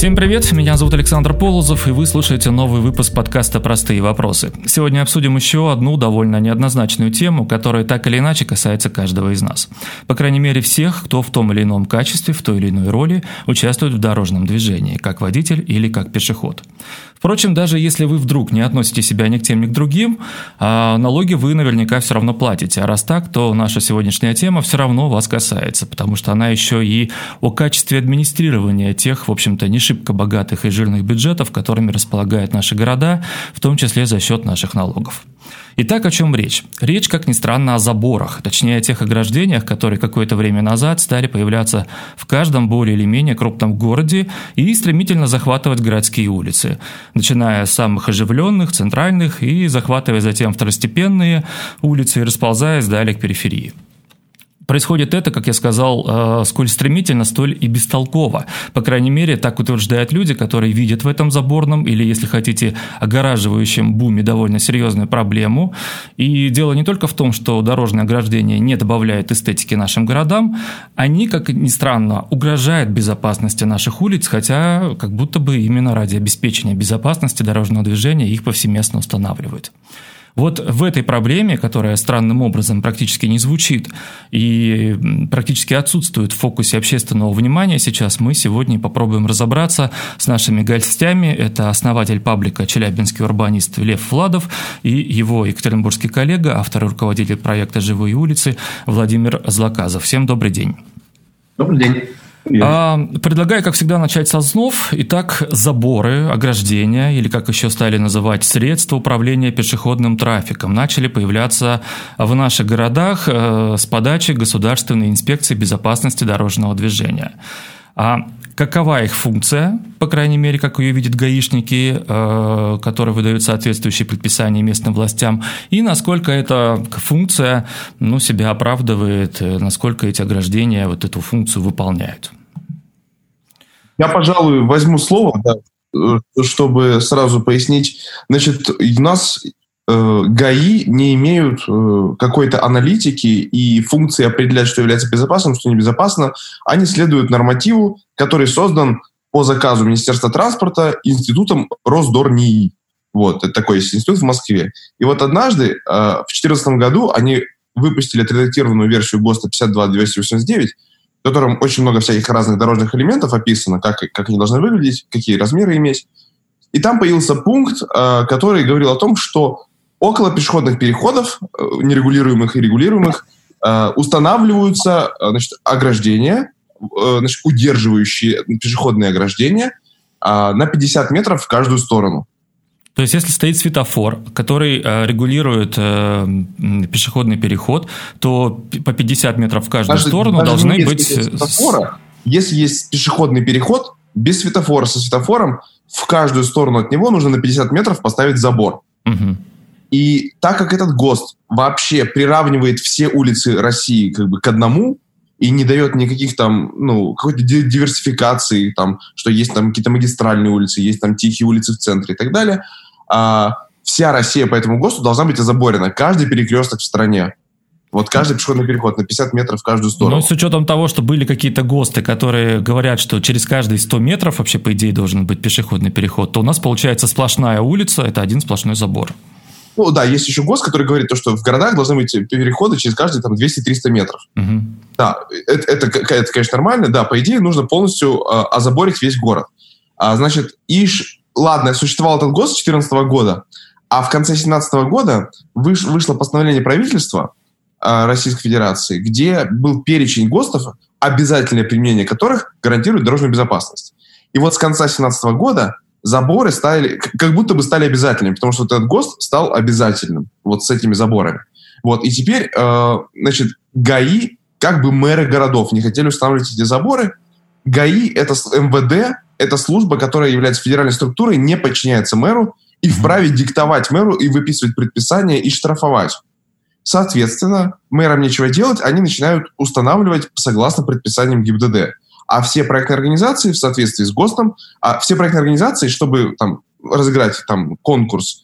Всем привет, меня зовут Александр Полозов, и вы слушаете новый выпуск подкаста «Простые вопросы». Сегодня обсудим еще одну довольно неоднозначную тему, которая так или иначе касается каждого из нас. По крайней мере всех, кто в том или ином качестве, в той или иной роли участвует в дорожном движении, как водитель или как пешеход. Впрочем, даже если вы вдруг не относите себя ни к тем, ни к другим, налоги вы наверняка все равно платите. А раз так, то наша сегодняшняя тема все равно вас касается, потому что она еще и о качестве администрирования тех, в общем-то, не шибко богатых и жирных бюджетов, которыми располагают наши города, в том числе за счет наших налогов. Итак, о чем речь? Речь, как ни странно, о заборах, точнее о тех ограждениях, которые какое-то время назад стали появляться в каждом более или менее крупном городе и стремительно захватывать городские улицы, начиная с самых оживленных, центральных, и захватывая затем второстепенные улицы и расползаясь далее к периферии. Происходит это, как я сказал, сколь стремительно, столь и бестолково. По крайней мере, так утверждают люди, которые видят в этом заборном или, если хотите, огораживающем буме довольно серьезную проблему. И дело не только в том, что дорожное ограждение не добавляет эстетики нашим городам, они, как ни странно, угрожают безопасности наших улиц, хотя как будто бы именно ради обеспечения безопасности дорожного движения их повсеместно устанавливают. Вот в этой проблеме, которая странным образом практически не звучит и практически отсутствует в фокусе общественного внимания, сейчас мы сегодня попробуем разобраться с нашими гостями. Это основатель паблика «Челябинский урбанист» Лев Владов и его екатеринбургский коллега, автор и руководитель проекта «Живые улицы» Владимир Злоказов. Всем добрый день. Добрый день. Предлагаю, как всегда, начать с основ. Итак, заборы, ограждения, или как еще стали называть, средства управления пешеходным трафиком, начали появляться в наших городах с подачи Государственной инспекции безопасности дорожного движения. А какова их функция, по крайней мере, как ее видят гаишники, которые выдают соответствующие предписания местным властям, и насколько эта функция себя оправдывает, насколько эти ограждения вот эту функцию выполняют? Я, пожалуй, возьму слово, да, чтобы сразу пояснить. Значит, у нас ГАИ не имеют какой-то аналитики и функции определять, что является безопасным, что небезопасно. Они следуют нормативу, который создан по заказу Министерства транспорта институтом Росдорнии. Вот, это такой есть институт в Москве. И вот однажды, в 2014 году, они выпустили отредактированную версию ГОСТа 52289, в котором очень много всяких разных дорожных элементов описано, как они должны выглядеть, какие размеры иметь. И там появился пункт, который говорил о том, что около пешеходных переходов, нерегулируемых и регулируемых, устанавливаются ограждения, удерживающие пешеходные ограждения на 50 метров в каждую сторону. То есть, если стоит светофор, который регулирует пешеходный переход, то по 50 метров в каждую сторону должны быть... Если есть пешеходный переход, без светофора, со светофором, в каждую сторону от него нужно на 50 метров поставить забор. Угу. И так как этот ГОСТ вообще приравнивает все улицы России к одному и не дает никаких какой-то диверсификации, что есть какие-то магистральные улицы, есть тихие улицы в центре и так далее, вся Россия по этому ГОСТу должна быть озаборена. Каждый перекресток в стране. Вот каждый пешеходный переход на 50 метров в каждую сторону. Но с учетом того, что были какие-то ГОСТы, которые говорят, что через каждые 100 метров вообще, по идее, должен быть пешеходный переход, то у нас получается сплошная улица, это один сплошной забор. Есть еще ГОСТ, который говорит, что в городах должны быть переходы через каждые 200-300 метров. Угу. Да, это, конечно, нормально. Да, по идее, нужно полностью озаборить весь город. Существовал этот ГОСТ с 2014 года, а в конце 2017 года вышло постановление правительства Российской Федерации, где был перечень ГОСТов, обязательное применение которых гарантирует дорожную безопасность. И вот с конца 2017 года заборы как будто бы стали обязательными, потому что этот ГОСТ стал обязательным вот с этими заборами. Вот. И теперь ГАИ, как бы мэры городов, не хотели устанавливать эти заборы. ГАИ — это МВД, это служба, которая является федеральной структурой, не подчиняется мэру и вправе диктовать мэру и выписывать предписания и штрафовать. Соответственно, мэрам нечего делать, они начинают устанавливать согласно предписаниям ГИБДД. А все проектные организации в соответствии с ГОСТом, чтобы разыграть конкурс,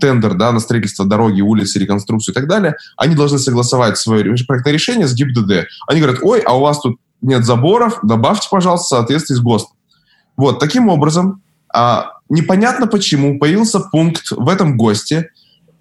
тендер на строительство дороги, улицы, реконструкцию и так далее, они должны согласовать свое проектное решение с ГИБДД. Они говорят: ой, а у вас тут нет заборов, добавьте, пожалуйста, в соответствии с ГОСТом. Вот, таким образом, непонятно почему появился пункт в этом ГОСТе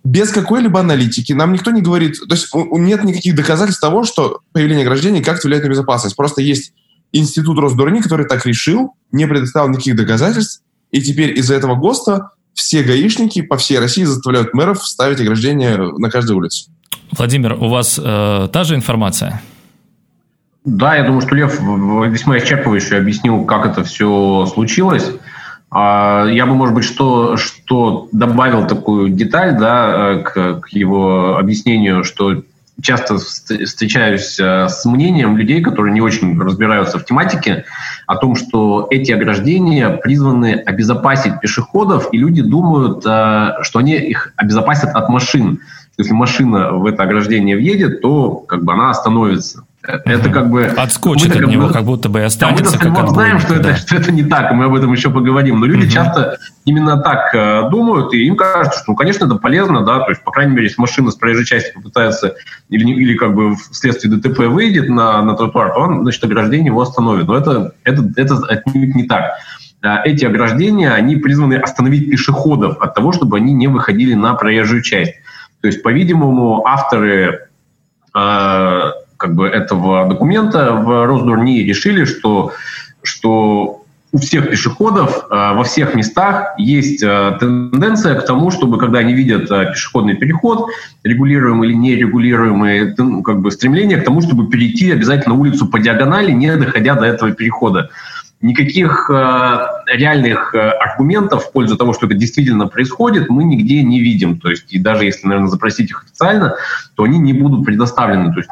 без какой-либо аналитики. Нам никто не говорит... То есть нет никаких доказательств того, что появление ограждений как-то влияет на безопасность. Просто есть институт Росдорнии, который так решил, не предоставил никаких доказательств, и теперь из-за этого ГОСТа все гаишники по всей России заставляют мэров ставить ограждения на каждой улице. Владимир, у вас та же информация? Да, я думаю, что Лев весьма исчерпывающе объяснил, как это все случилось. Я бы, может быть, что добавил такую деталь, да, к его объяснению, что часто встречаюсь с мнением людей, которые не очень разбираются в тематике, о том, что эти ограждения призваны обезопасить пешеходов, и люди думают, что они их обезопасят от машин. Если машина в это ограждение въедет, то как бы она остановится. Это как бы... Отскочит от него, как будто бы и останется. Да, мы как знаем, будет, что это не так, и мы об этом еще поговорим. Но люди часто именно так думают, и им кажется, что, ну, конечно, это полезно, да, то есть, по крайней мере, если машина с проезжей части попытается или как бы вследствие ДТП выйдет на тротуар, то он, значит, ограждение его остановит. Но это отнюдь не так. Эти ограждения, они призваны остановить пешеходов от того, чтобы они не выходили на проезжую часть. То есть, по-видимому, авторы... как бы этого документа в Росдорнии решили, что у всех пешеходов во всех местах есть тенденция к тому, чтобы, когда они видят пешеходный переход, регулируемый или нерегулируемый, как бы стремление к тому, чтобы перейти обязательно улицу по диагонали, не доходя до этого перехода. Никаких реальных аргументов в пользу того, что это действительно происходит, мы нигде не видим. То есть, и даже если, наверное, запросить их официально, то они не будут предоставлены. То есть,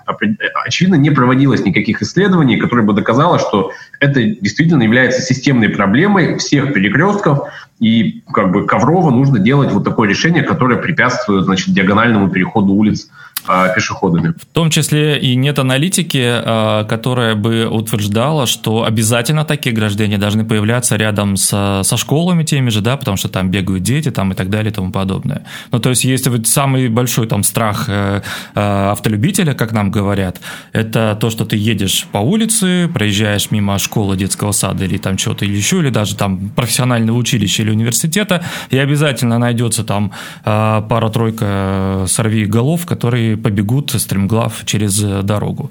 очевидно, не проводилось никаких исследований, которые бы доказало, что это действительно является системной проблемой всех перекрестков, и как бы коврово нужно делать вот такое решение, которое препятствует, значит, диагональному переходу улиц пешеходами. В том числе и нет аналитики, которая бы утверждала, что обязательно такие ограждения должны появляться рядом со школами теми же, да, потому что там бегают дети там, и так далее и тому подобное. Ну, то есть, если вот самый большой там страх автолюбителя, как нам говорят, это то, что ты едешь по улице, проезжаешь мимо школы, детского сада или там чего-то или еще, или даже там профессионального училища или университета, и обязательно найдется там пара-тройка сорвиголов, которые побегут стремглав через дорогу.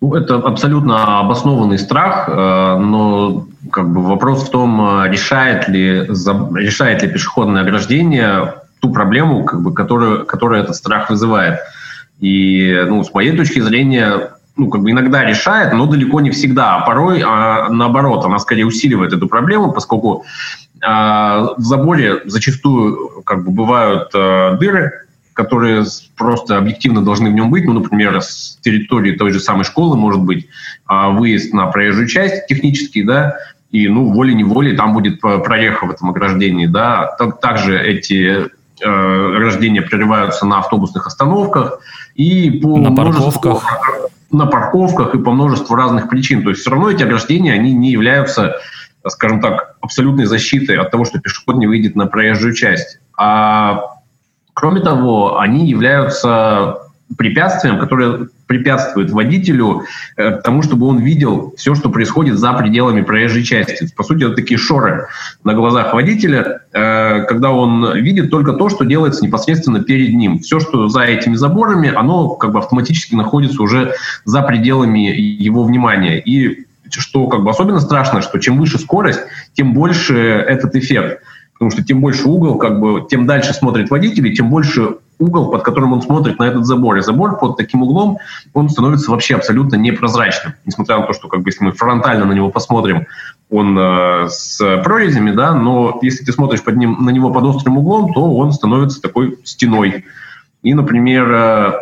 Это абсолютно обоснованный страх, но как бы вопрос в том, решает ли пешеходное ограждение ту проблему, как бы, которую этот страх вызывает. И, ну, с моей точки зрения, ну, как бы иногда решает, но далеко не всегда. А порой, наоборот, она скорее усиливает эту проблему, поскольку в заборе зачастую как бы бывают дыры, которые просто объективно должны в нем быть. Ну, например, с территории той же самой школы может быть выезд на проезжую часть технический, да, и, ну, волей-неволей там будет прореха в этом ограждении, да. Также эти ограждения прерываются на автобусных остановках и по на парковках и по множеству разных причин. То есть все равно эти ограждения, они не являются, скажем так, абсолютной защитой от того, что пешеход не выйдет на проезжую часть. Кроме того, они являются препятствием, которое препятствует водителю тому, чтобы он видел все, что происходит за пределами проезжей части. По сути, это такие шоры на глазах водителя, когда он видит только то, что делается непосредственно перед ним. Все, что за этими заборами, оно как бы автоматически находится уже за пределами его внимания. И что как бы особенно страшно, что чем выше скорость, тем больше этот эффект. Потому что тем больше угол, как бы, тем дальше смотрит водитель, и тем больше угол, под которым он смотрит на этот забор. И забор под таким углом, он становится вообще абсолютно непрозрачным. Несмотря на то, что, как бы, если мы фронтально на него посмотрим, он с прорезями, да, но если ты смотришь под ним, на него под острым углом, то он становится такой стеной. И, например,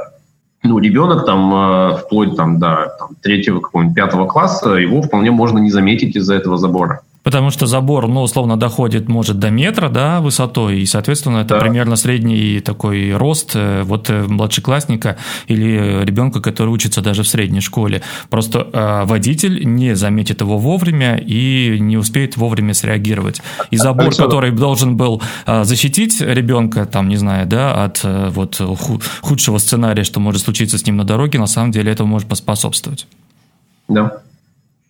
ну, ребенок там, вплоть там, до 3-го, какого-нибудь 5-го класса, его вполне можно не заметить из-за этого забора. Потому что забор, ну, условно, доходит, может, до метра, да, высотой, и, соответственно, это примерно средний такой рост вот младшеклассника или ребенка, который учится даже в средней школе. Просто водитель не заметит его вовремя и не успеет вовремя среагировать. И забор, который должен был защитить ребенка, там, не знаю, да, от вот худшего сценария, что может случиться с ним на дороге, на самом деле этому может поспособствовать. Да.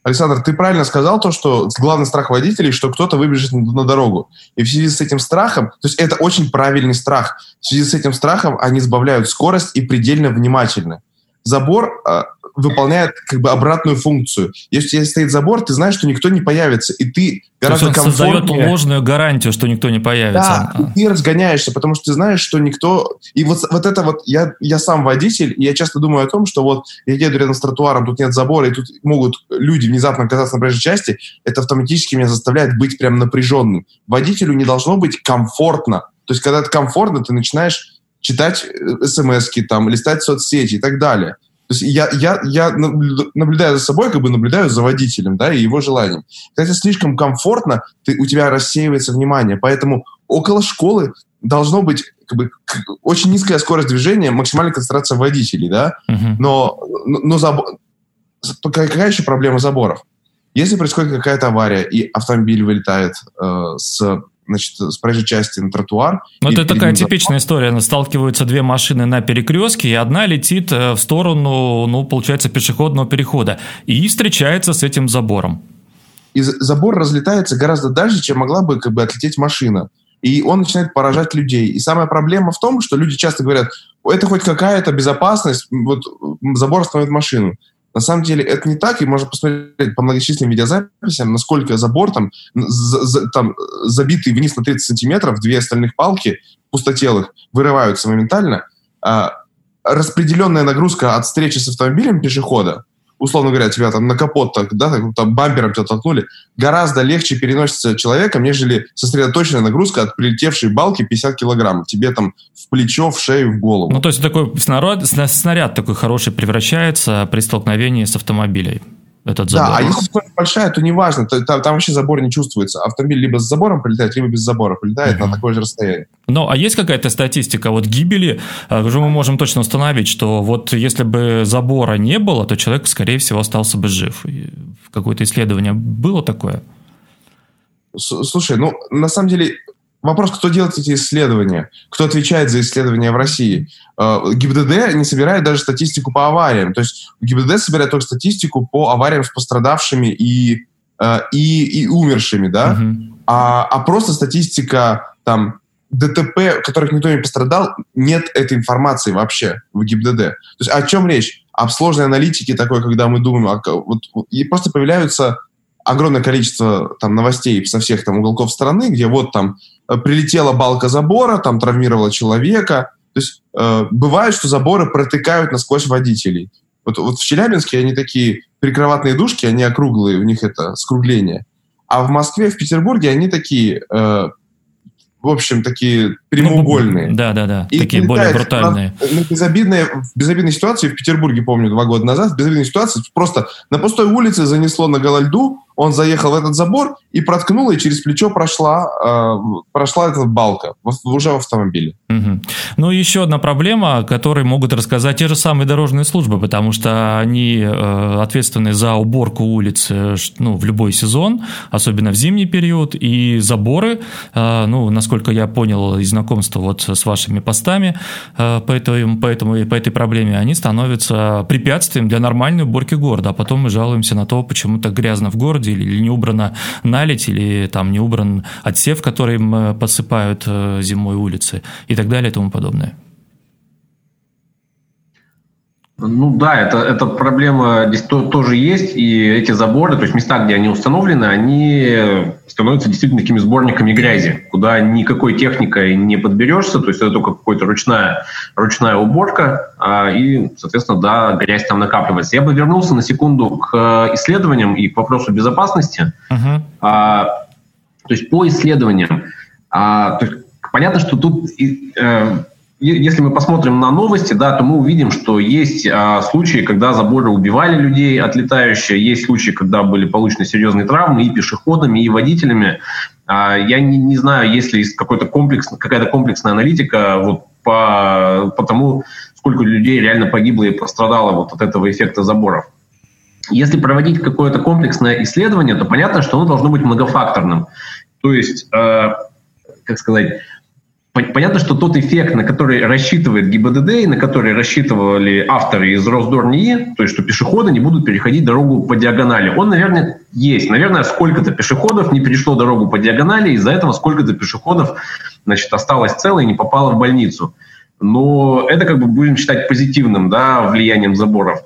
Александр, ты правильно сказал то, что главный страх водителей, что кто-то выбежит на дорогу. И в связи с этим страхом, то есть это очень правильный страх, в связи с этим страхом они сбавляют скорость и предельно внимательны. Забор выполняет как бы обратную функцию. Если стоит забор, ты знаешь, что никто не появится, и ты гораздо комфортнее... То создает ложную гарантию, что никто не появится. Да, ты разгоняешься, потому что ты знаешь, что никто... И вот это я сам водитель, и я часто думаю о том, что вот я еду рядом с тротуаром, тут нет забора, и тут могут люди внезапно оказаться на проезжей части, это автоматически меня заставляет быть прям напряженным. Водителю не должно быть комфортно. То есть, когда это комфортно, ты начинаешь читать смс-ки, там, листать соцсети и так далее. То есть я наблюдаю за собой, как бы наблюдаю за водителем, да, и его желанием. Когда слишком комфортно, у тебя рассеивается внимание. Поэтому около школы должно быть как бы очень низкая скорость движения, максимальная концентрация водителей, да. Uh-huh. Но какая еще проблема заборов? Если происходит какая-то авария, и автомобиль вылетает с проезжей части на тротуар. Ну, это такая типичная история. Сталкиваются две машины на перекрестке, и одна летит в сторону, получается, пешеходного перехода. И встречается с этим забором. И забор разлетается гораздо дальше, чем могла бы, как бы, отлететь машина. И он начинает поражать людей. И самая проблема в том, что люди часто говорят, это хоть какая-то безопасность, вот забор остановит машину. На самом деле это не так, и можно посмотреть по многочисленным видеозаписям, насколько забор там забитый вниз на 30 сантиметров, две остальных палки пустотелых вырываются моментально. Распределенная нагрузка от встречи с автомобилем пешехода, условно говоря, тебя там на капот, там бампером тебя толкнули, гораздо легче переносится человеком, нежели сосредоточенная нагрузка от прилетевшей балки 50 килограмм. Тебе там в плечо, в шею, в голову. То есть такой снаряд такой хороший превращается при столкновении с автомобилем. Этот забор. Да, а если скорость большая, то неважно, там вообще забор не чувствуется. Автомобиль либо с забором прилетает, либо без забора прилетает на такое же расстояние. Ну, а есть какая-то статистика гибели? Уже мы можем точно установить, что если бы забора не было, то человек, скорее всего, остался бы жив. Какое-то исследование было такое? Слушай, на самом деле... Вопрос, кто делает эти исследования, кто отвечает за исследования в России. ГИБДД не собирает даже статистику по авариям. То есть ГИБДД собирает только статистику по авариям с пострадавшими и умершими, да? Угу. А просто статистика там, ДТП, в которых никто не пострадал, нет этой информации вообще в ГИБДД. То есть о чем речь? О сложной аналитике такой, когда мы думаем... И просто появляются... огромное количество там новостей со всех там уголков страны, где там прилетела балка забора, там травмировала человека. То есть бывает, что заборы протыкают насквозь водителей. В Челябинске они такие прикроватные душки, они округлые, у них это скругление. А в Москве, в Петербурге они такие, в общем, такие прямоугольные. Да-да-да, такие более брутальные. В безобидной ситуации, в Петербурге, помню, 2 года назад, в безобидной ситуации просто на пустой улице занесло на гололеду, он заехал в этот забор и проткнула, и через плечо прошла эта балка уже в автомобиле. Угу. Еще одна проблема, о которой могут рассказать те же самые дорожные службы, потому что они ответственны за уборку улиц в любой сезон, особенно в зимний период, и заборы, насколько я понял из знакомства с вашими постами по этой проблеме, они становятся препятствием для нормальной уборки города, а потом мы жалуемся на то, почему так грязно в городе, или не убрана наледь, или там не убран отсев, который им подсыпают зимой улицы, и так далее, и тому подобное. Эта проблема здесь тоже есть, и эти заборы, то есть места, где они установлены, они становятся действительно такими сборниками грязи, куда никакой техникой не подберешься, то есть это только какая-то ручная уборка, и, соответственно, грязь там накапливается. Я бы вернулся на секунду к исследованиям и к вопросу безопасности. Uh-huh. То есть по исследованиям, понятно, что тут... Если мы посмотрим на новости, то мы увидим, что есть случаи, когда заборы убивали людей отлетающие, есть случаи, когда были получены серьезные травмы и пешеходами, и водителями. Я не знаю, есть ли какая-то комплексная аналитика по тому, сколько людей реально погибло и пострадало от этого эффекта заборов. Если проводить какое-то комплексное исследование, то понятно, что оно должно быть многофакторным. То есть, Понятно, что тот эффект, на который рассчитывает ГИБДД и на который рассчитывали авторы из Росдорнии, то есть что пешеходы не будут переходить дорогу по диагонали, он, наверное, есть. Наверное, сколько-то пешеходов не перешло дорогу по диагонали, из-за этого сколько-то пешеходов, значит, осталось цело и не попало в больницу. Но это, как бы, будем считать позитивным, да, влиянием заборов.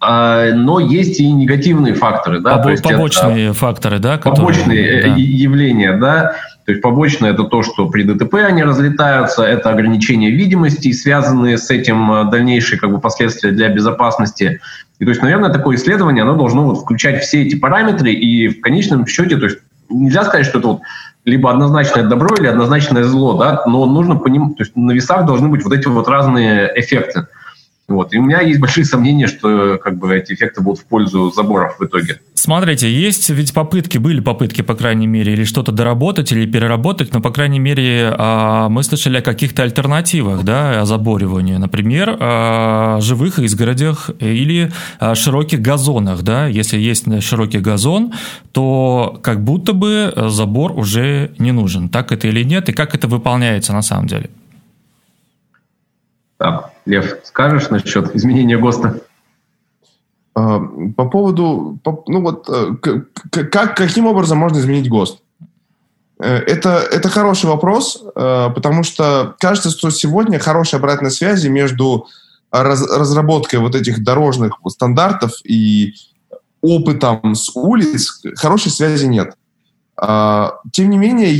Но есть и негативные факторы. Да? Побочные явления. Да? То есть побочное – это то, что при ДТП они разлетаются, это ограничение видимости и связанные с этим дальнейшие, как бы, последствия для безопасности. И, то есть, наверное, такое исследование, оно должно вот включать все эти параметры, и в конечном счете, то есть, нельзя сказать, что это вот либо однозначное добро или однозначное зло, да? Но нужно понимать, то есть на весах должны быть вот эти вот разные эффекты. Вот. И у меня есть большие сомнения, что, как бы, эти эффекты будут в пользу заборов в итоге. Смотрите, есть ведь были попытки, по крайней мере, или что-то доработать, или переработать, но, по крайней мере, мы слышали о каких-то альтернативах, да, о заборивании, например, о живых изгородях или о широких газонах, да, если есть широкий газон, то как будто бы забор уже не нужен, так это или нет, и как это выполняется на самом деле? Так. Лев, скажешь насчет изменения ГОСТа? По поводу... каким образом можно изменить ГОСТ? Это хороший вопрос, потому что кажется, что сегодня хорошей обратной связи между разработкой вот этих дорожных стандартов и опытом с улиц хорошей связи нет. Тем не менее,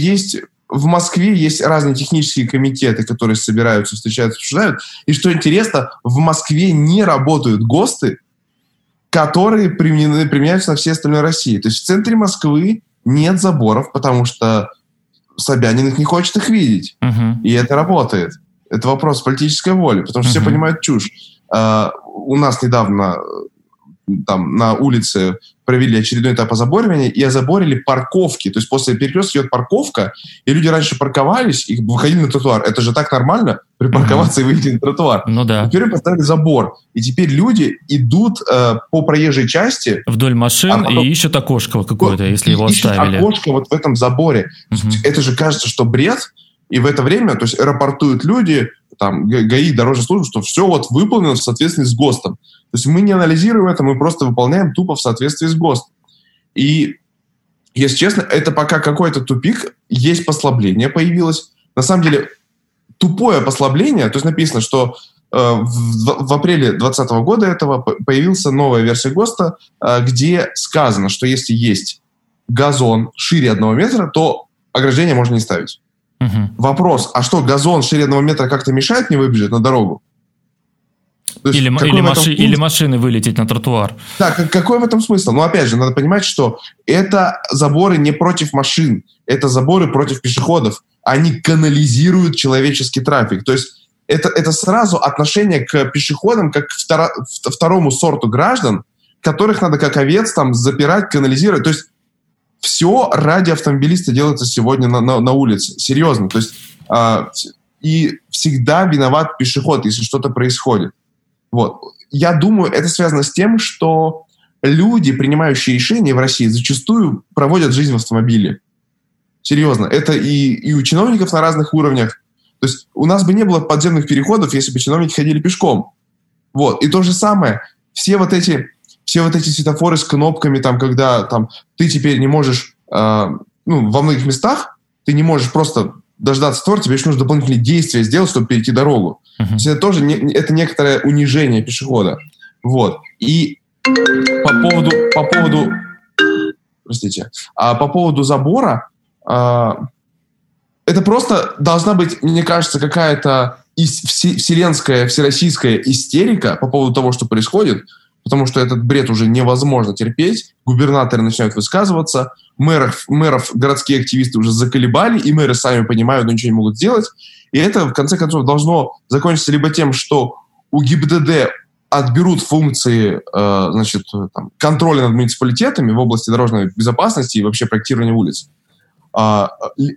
в Москве есть разные технические комитеты, которые собираются, встречаются, обсуждают. И что интересно, в Москве не работают ГОСТы, которые применяются на всей остальной России. То есть в центре Москвы нет заборов, потому что Собянин их не хочет их видеть. Uh-huh. И это работает. Это вопрос политической воли, потому что все понимают чушь. У нас недавно там на улице провели очередной этап озаборивания и озаборили парковки. То есть после перекрестка идет парковка, и люди раньше парковались и выходили на тротуар. Это же так нормально, припарковаться и выйти на тротуар. Ну да. Теперь поставили забор. И теперь люди идут по проезжей части. Вдоль машин, а потом... и ищут окошко какое-то, если его оставили. Ищут окошко вот в этом заборе. Это же кажется, что бред. И в это время, то есть рапортуют люди, там, ГАИ, дорожная служба, что все вот выполнено в соответствии с ГОСТом. То есть мы не анализируем это, мы просто выполняем тупо в соответствии с ГОСТом. И, если честно, это пока какой-то тупик, есть послабление появилось. На самом деле, тупое послабление, то есть написано, что в апреле 2020 года этого появилась новая версия ГОСТа, где сказано, что если есть газон шире 1 метра, то ограждение можно не ставить. Угу. Вопрос, а что, газон шире 1 метра как-то мешает мне выбежать на дорогу? Или машины вылететь на тротуар. Так, какой в этом смысл? Ну, опять же, надо понимать, что это заборы не против машин, это заборы против пешеходов. Они канализируют человеческий трафик. То есть это сразу отношение к пешеходам как к второму сорту граждан, которых надо как овец там запирать, канализировать. То есть все ради автомобилиста делается сегодня на улице. Серьезно. То есть и всегда виноват пешеход, если что-то происходит. Вот. Я думаю, это связано с тем, что люди, принимающие решения в России, зачастую проводят жизнь в автомобиле. Серьезно. Это и у чиновников на разных уровнях. То есть у нас бы не было подземных переходов, если бы чиновники ходили пешком. Вот. И то же самое. Все вот эти светофоры с кнопками, там, когда там, ты теперь не можешь... во многих местах ты не можешь просто... дождаться створ, тебе еще нужно дополнительные действия сделать, чтобы перейти дорогу. Uh-huh. То есть это тоже это некоторое унижение пешехода. Вот. И по поводу забора, это просто должна быть, мне кажется, какая-то всероссийская истерика по поводу того, что происходит, потому что этот бред уже невозможно терпеть. Губернаторы начинают высказываться, мэров городские активисты уже заколебали, и мэры сами понимают, но ничего не могут сделать. И это, в конце концов, должно закончиться либо тем, что у ГИБДД отберут функции контроля над муниципалитетами в области дорожной безопасности и вообще проектирования улиц,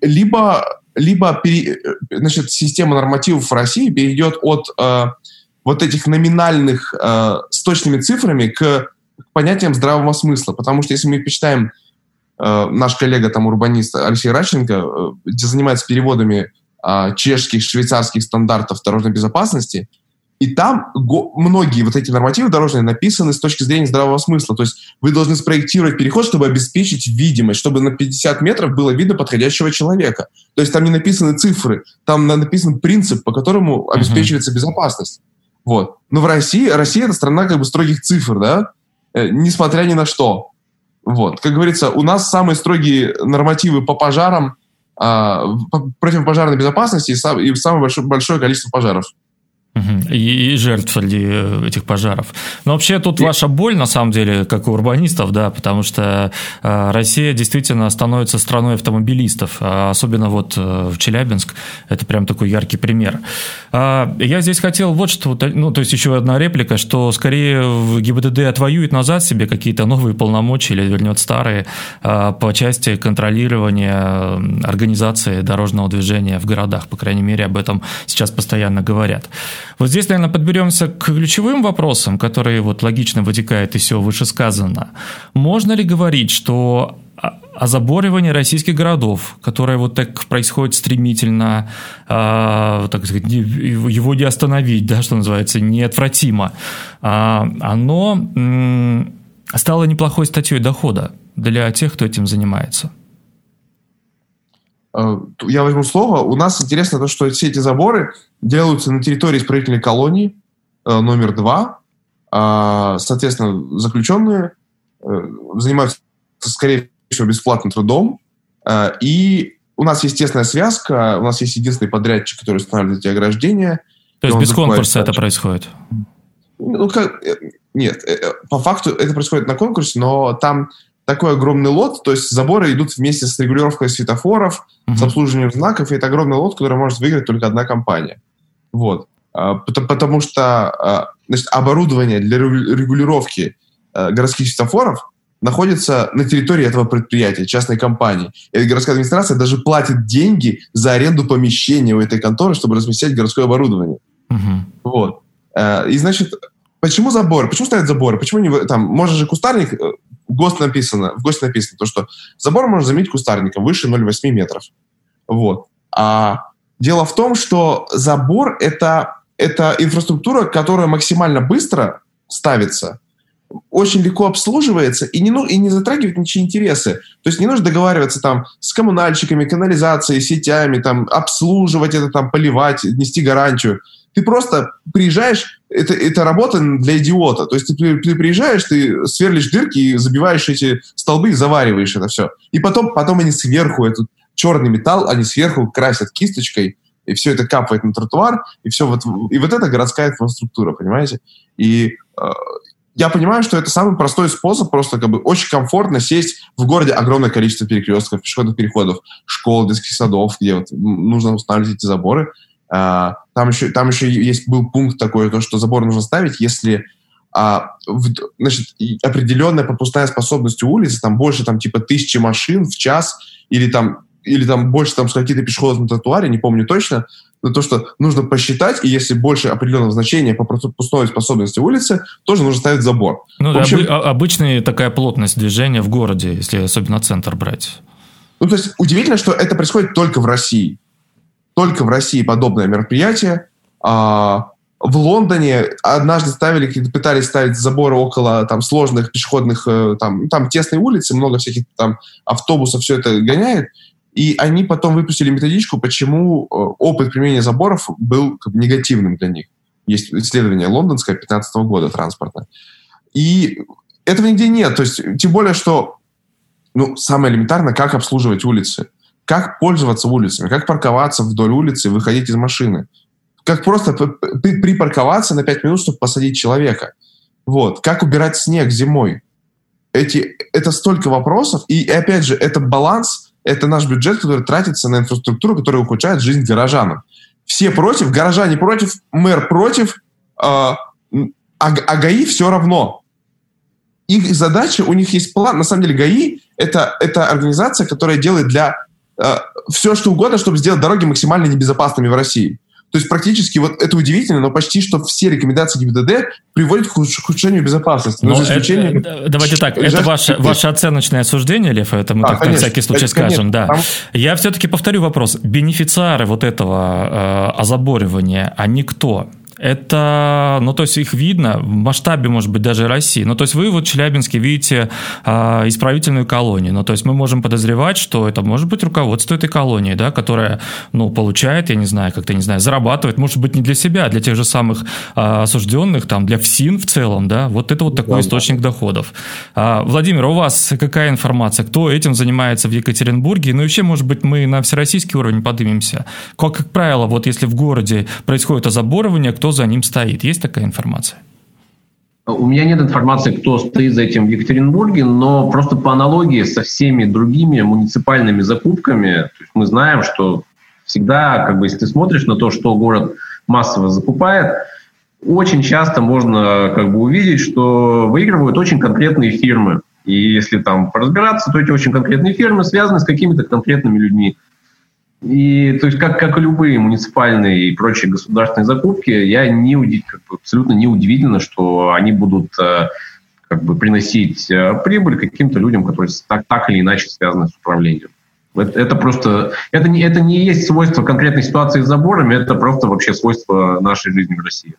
либо система нормативов в России перейдет от... вот этих номинальных с точными цифрами к понятиям здравого смысла. Потому что если мы почитаем, наш коллега, урбанист Алексей Раченко, занимается переводами чешских, швейцарских стандартов дорожной безопасности, и там многие вот эти нормативы дорожные написаны с точки зрения здравого смысла. То есть вы должны спроектировать переход, чтобы обеспечить видимость, чтобы на 50 метров было видно подходящего человека. То есть там не написаны цифры, там написан принцип, по которому обеспечивается безопасность. Вот. Но в России, Россия — это страна как бы строгих цифр, да? Несмотря ни на что. Вот. Как говорится, у нас самые строгие нормативы по пожарам, по противопожарной безопасности и самое большое количество пожаров. И жертв среди этих пожаров. Но вообще тут ваша боль, на самом деле, как у урбанистов, да, потому что Россия действительно становится страной автомобилистов, особенно вот в Челябинск, это прям такой яркий пример. Я здесь хотел вот что, ну, то есть еще одна реплика, что скорее ГИБДД отвоюет назад себе какие-то новые полномочия или вернет старые по части контролирования организации дорожного движения в городах, по крайней мере, об этом сейчас постоянно говорят. Вот здесь, наверное, подберемся к ключевым вопросам, которые вот логично вытекают из всего вышесказанного. Можно ли говорить, что озаборивание российских городов, которое вот так происходит стремительно, так сказать, его не остановить, да, что называется, неотвратимо, оно стало неплохой статьей дохода для тех, кто этим занимается? Я возьму слово. У нас интересно то, что все эти заборы делаются на территории исправительной колонии номер 2. Соответственно, заключенные занимаются, скорее всего, бесплатным трудом. И у нас есть тесная связка, у нас есть единственный подрядчик, который устанавливает эти ограждения. То есть без конкурса это происходит? Ну, как... Нет, по факту это происходит на конкурсе, но там... такой огромный лот, то есть заборы идут вместе с регулировкой светофоров, с обслуживанием знаков, и это огромный лот, который может выиграть только одна компания. Вот. Потому что, значит, оборудование для регулировки городских светофоров находится на территории этого предприятия, частной компании. И городская администрация даже платит деньги за аренду помещения у этой конторы, чтобы размещать городское оборудование. Вот. И, значит, почему заборы? Почему ставят заборы? Почему не... Там, можно же кустарник... В ГОСТе написано то, что забор можно заменить кустарником выше 0,8 метров. Вот. А дело в том, что забор — это инфраструктура, которая максимально быстро ставится, очень легко обслуживается и не затрагивает ничьи интересы. То есть не нужно договариваться там с коммунальщиками, канализацией, сетями, там, обслуживать это, там, поливать, нести гарантию. Ты просто приезжаешь, это работа для идиота. То есть ты приезжаешь, ты сверлишь дырки и забиваешь эти столбы и завариваешь это все. И потом они сверху, этот черный металл, они сверху красят кисточкой, и все это капает на тротуар, и все вот... И вот это городская инфраструктура, понимаете? И я понимаю, что это самый простой способ, просто как бы очень комфортно сесть в городе огромное количество перекрестков, пешеходных переходов, школ, детских садов, где вот нужно устанавливать эти заборы. Там еще есть был пункт такой, то, что забор нужно ставить, если значит, определенная пропускная способность у улицы, там больше там, типа 1000 машин в час, или там больше там какие-то пешеходов на тротуаре, не помню точно, но то, что нужно посчитать, и если больше определенного значения по пропускной способности улицы, тоже нужно ставить забор. Ну, в общем, обычная такая плотность движения в городе, если особенно центр брать. Ну, то есть удивительно, что это происходит только в России. Только в России подобное мероприятие. В Лондоне однажды пытались ставить заборы около там, сложных пешеходных, там тесной улицы, много всяких там автобусов, все это гоняет. И они потом выпустили методичку, почему опыт применения заборов был как бы негативным для них. Есть исследование лондонское 2015 года транспортное. И этого нигде нет. То есть, тем более, что самое элементарно, как обслуживать улицы. Как пользоваться улицами, как парковаться вдоль улицы и выходить из машины. Как просто припарковаться на 5 минут, чтобы посадить человека. Вот. Как убирать снег зимой. Это столько вопросов. И опять же, это баланс, это наш бюджет, который тратится на инфраструктуру, которая ухудшает жизнь горожанам. Все против, горожане против, мэр против, а ГАИ все равно. Их задача, у них есть план. На самом деле ГАИ – это организация, которая делает все, что угодно, чтобы сделать дороги максимально небезопасными в России. То есть практически, вот это удивительно, но почти что все рекомендации ГИБДД приводят к ухудшению безопасности. Но исключением... Давайте так, это ваше оценочное осуждение, Лев, это мы так на всякий случай скажем. Да. Я все-таки повторю вопрос. Бенефициары вот этого озаборивания, они кто? Это, ну, то есть их видно в масштабе, может быть, даже России. Ну, то есть вы вот в Челябинске видите исправительную колонию. Ну, то есть мы можем подозревать, что это может быть руководство этой колонии, да, которая, ну, получает, я не знаю, как-то, не знаю, зарабатывает, может быть, не для себя, а для тех же самых осужденных, там, для ФСИН в целом, да. Вот это вот такой источник доходов. Владимир, у вас какая информация? Кто этим занимается в Екатеринбурге? Ну, вообще, может быть, мы на всероссийский уровень поднимемся. Как правило, вот если в городе происходит озаборование, кто за ним стоит? Есть такая информация? У меня нет информации, кто стоит за этим в Екатеринбурге, но просто по аналогии со всеми другими муниципальными закупками, то есть мы знаем, что всегда, как бы, если ты смотришь на то, что город массово закупает, очень часто можно, как бы, увидеть, что выигрывают очень конкретные фирмы. И если там поразбираться, то эти очень конкретные фирмы связаны с какими-то конкретными людьми. И, то есть, как и любые муниципальные и прочие государственные закупки, абсолютно неудивительно, что они будут приносить прибыль каким-то людям, которые так или иначе связаны с управлением. Это просто это не есть свойство конкретной ситуации с заборами, это просто вообще свойство нашей жизни в России.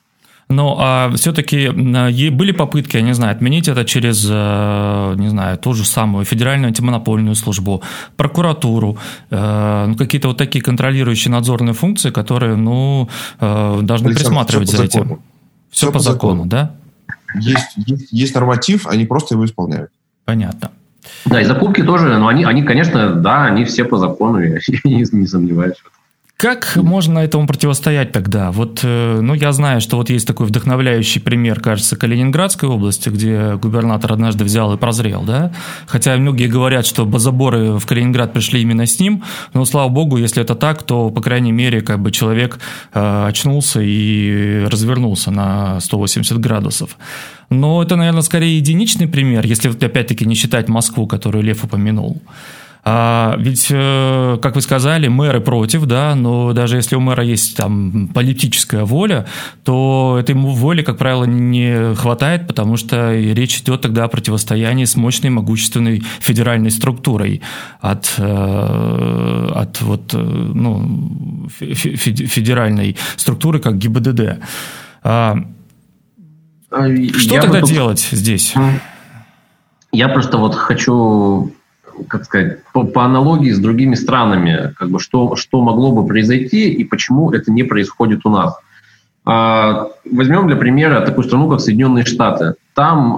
Но все-таки были попытки, я не знаю, отменить это через, не знаю, ту же самую федеральную антимонопольную службу, прокуратуру, какие-то вот такие контролирующие надзорные функции, которые, должны присматривать за этим. Все по закону, да? Есть норматив, они просто его исполняют. Понятно. Да, и закупки тоже, но они, конечно, да, они все по закону, я не сомневаюсь в этом. Как можно этому противостоять тогда? Вот, я знаю, что вот есть такой вдохновляющий пример, кажется, Калининградской области, где губернатор однажды взял и прозрел, да? Хотя многие говорят, что заборы в Калининград пришли именно с ним, но, слава богу, если это так, то, по крайней мере, человек очнулся и развернулся на 180 градусов. Но это, наверное, скорее единичный пример, если, опять-таки, не считать Москву, которую Лев упомянул. Ведь, как вы сказали, мэры против, да, но даже если у мэра есть там политическая воля, то этой воли, как правило, не хватает, потому что речь идет тогда о противостоянии с мощной, могущественной федеральной структурой от федеральной структуры, как ГИБДД. Что тогда делать здесь? Я просто хочу... по аналогии с другими странами, что могло бы произойти и почему это не происходит у нас. Возьмем для примера такую страну, как Соединенные Штаты. Там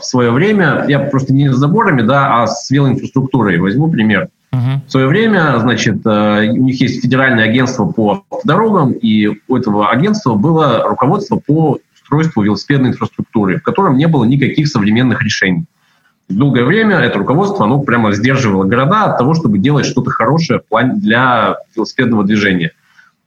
в свое время, я просто не с заборами, да, а с велоинфраструктурой возьму пример. В свое время, у них есть федеральное агентство по дорогам, и у этого агентства было руководство по устройству велосипедной инфраструктуры, в котором не было никаких современных решений. Долгое время это руководство, оно прямо сдерживало города от того, чтобы делать что-то хорошее в плане для велосипедного движения.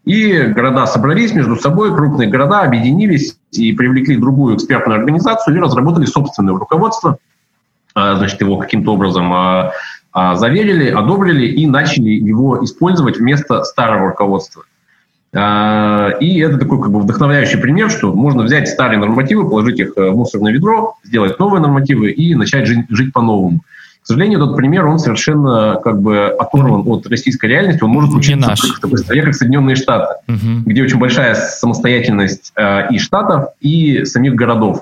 И города собрались между собой, крупные города объединились и привлекли другую экспертную организацию и разработали собственное руководство. Его каким-то образом заверили, одобрили и начали его использовать вместо старого руководства. И это такой вдохновляющий пример, что можно взять старые нормативы, положить их в мусорное ведро, сделать новые нормативы и начать жить по-новому. К сожалению, этот пример, он совершенно оторван от российской реальности, он может учиться в такой стране, как Соединенные Штаты, где очень большая самостоятельность и штатов, и самих городов.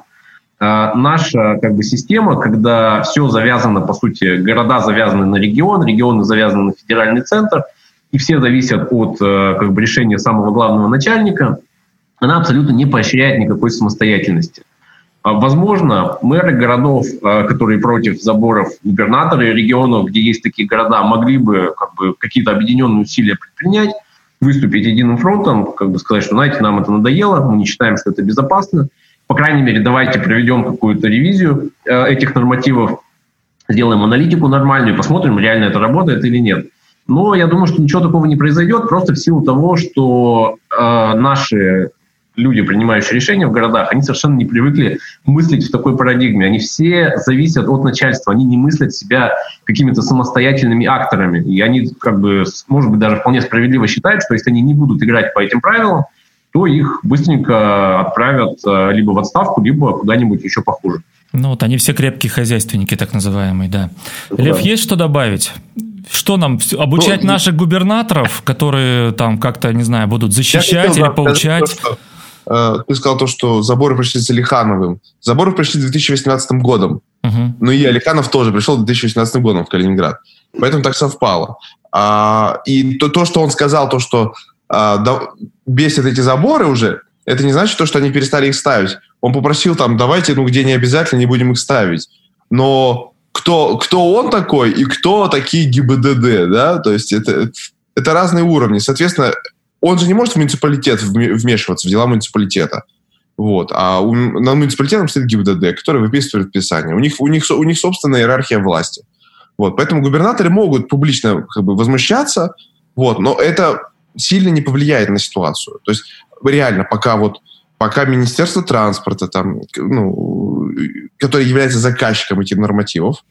Наша система, когда все завязано, по сути, города завязаны на регион, регионы завязаны на федеральный центр, и все зависят от решения самого главного начальника, она абсолютно не поощряет никакой самостоятельности. Возможно, мэры городов, которые против заборов, губернаторы регионов, где есть такие города, могли бы, какие-то объединенные усилия предпринять, выступить единым фронтом, сказать, что, знаете, нам это надоело, мы не считаем, что это безопасно. По крайней мере, давайте проведем какую-то ревизию этих нормативов, сделаем аналитику нормальную, посмотрим, реально это работает или нет. Но я думаю, что ничего такого не произойдет, просто в силу того, что наши люди, принимающие решения в городах, они совершенно не привыкли мыслить в такой парадигме. Они все зависят от начальства, они не мыслят себя какими-то самостоятельными акторами. И они, может быть, даже вполне справедливо считают, что если они не будут играть по этим правилам, то их быстренько отправят либо в отставку, либо куда-нибудь еще похуже. Ну вот они все крепкие хозяйственники, так называемые, да. Да. Лев, есть что добавить? Что нам, обучать наших губернаторов, которые там как-то, не знаю, будут защищать или поучать? Ты сказал то, что заборы пришли с Алихановым. Заборы пришли с 2018 годом. Uh-huh. Ну и Алиханов тоже пришел в 2018 годом в Калининград. Поэтому так совпало. И то, что он сказал, то, что бесят эти заборы уже, это не значит то, что они перестали их ставить. Он попросил там, давайте, где не обязательно, не будем их ставить. Но кто он такой и кто такие ГИБДД, да? То есть это разные уровни. Соответственно, он же не может в муниципалитет вмешиваться, в дела муниципалитета. Вот. А над муниципалитетом стоит ГИБДД, который выписывает предписание. У них собственная иерархия власти. Вот. Поэтому губернаторы могут публично возмущаться, но это сильно не повлияет на ситуацию. То есть реально пока Министерство транспорта, которое является заказчиком этих нормативов,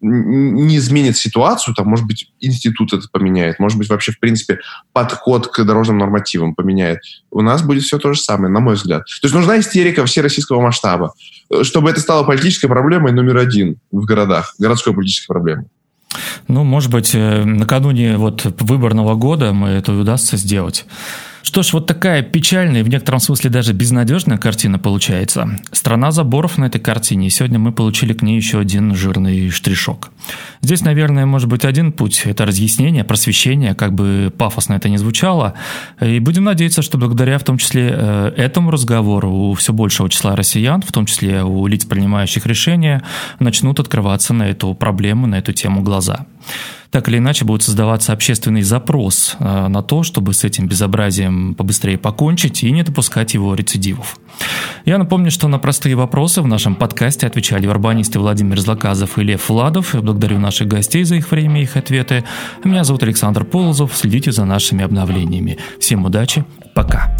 не изменит ситуацию, может быть, институт это поменяет, может быть, вообще, в принципе, подход к дорожным нормативам поменяет. У нас будет все то же самое, на мой взгляд. То есть нужна истерика всероссийского масштаба, чтобы это стало политической проблемой номер один в городах, городской политической проблемой. Может быть, накануне выборного года мы это удастся сделать. Что ж, такая печальная, в некотором смысле даже безнадежная картина получается. Страна заборов на этой картине, и сегодня мы получили к ней еще один жирный штришок. Здесь, наверное, может быть один путь – это разъяснение, просвещение, как бы пафосно это ни звучало. И будем надеяться, что благодаря в том числе этому разговору у все большего числа россиян, в том числе у лиц, принимающих решения, начнут открываться на эту проблему, на эту тему глаза. Так или иначе будет создаваться общественный запрос на то, чтобы с этим безобразием побыстрее покончить и не допускать его рецидивов. Я напомню, что на простые вопросы в нашем подкасте отвечали урбанисты Владимир Злоказов и Лев Владов. Я благодарю наших гостей за их время и их ответы. Меня зовут Александр Полозов. Следите за нашими обновлениями. Всем удачи. Пока.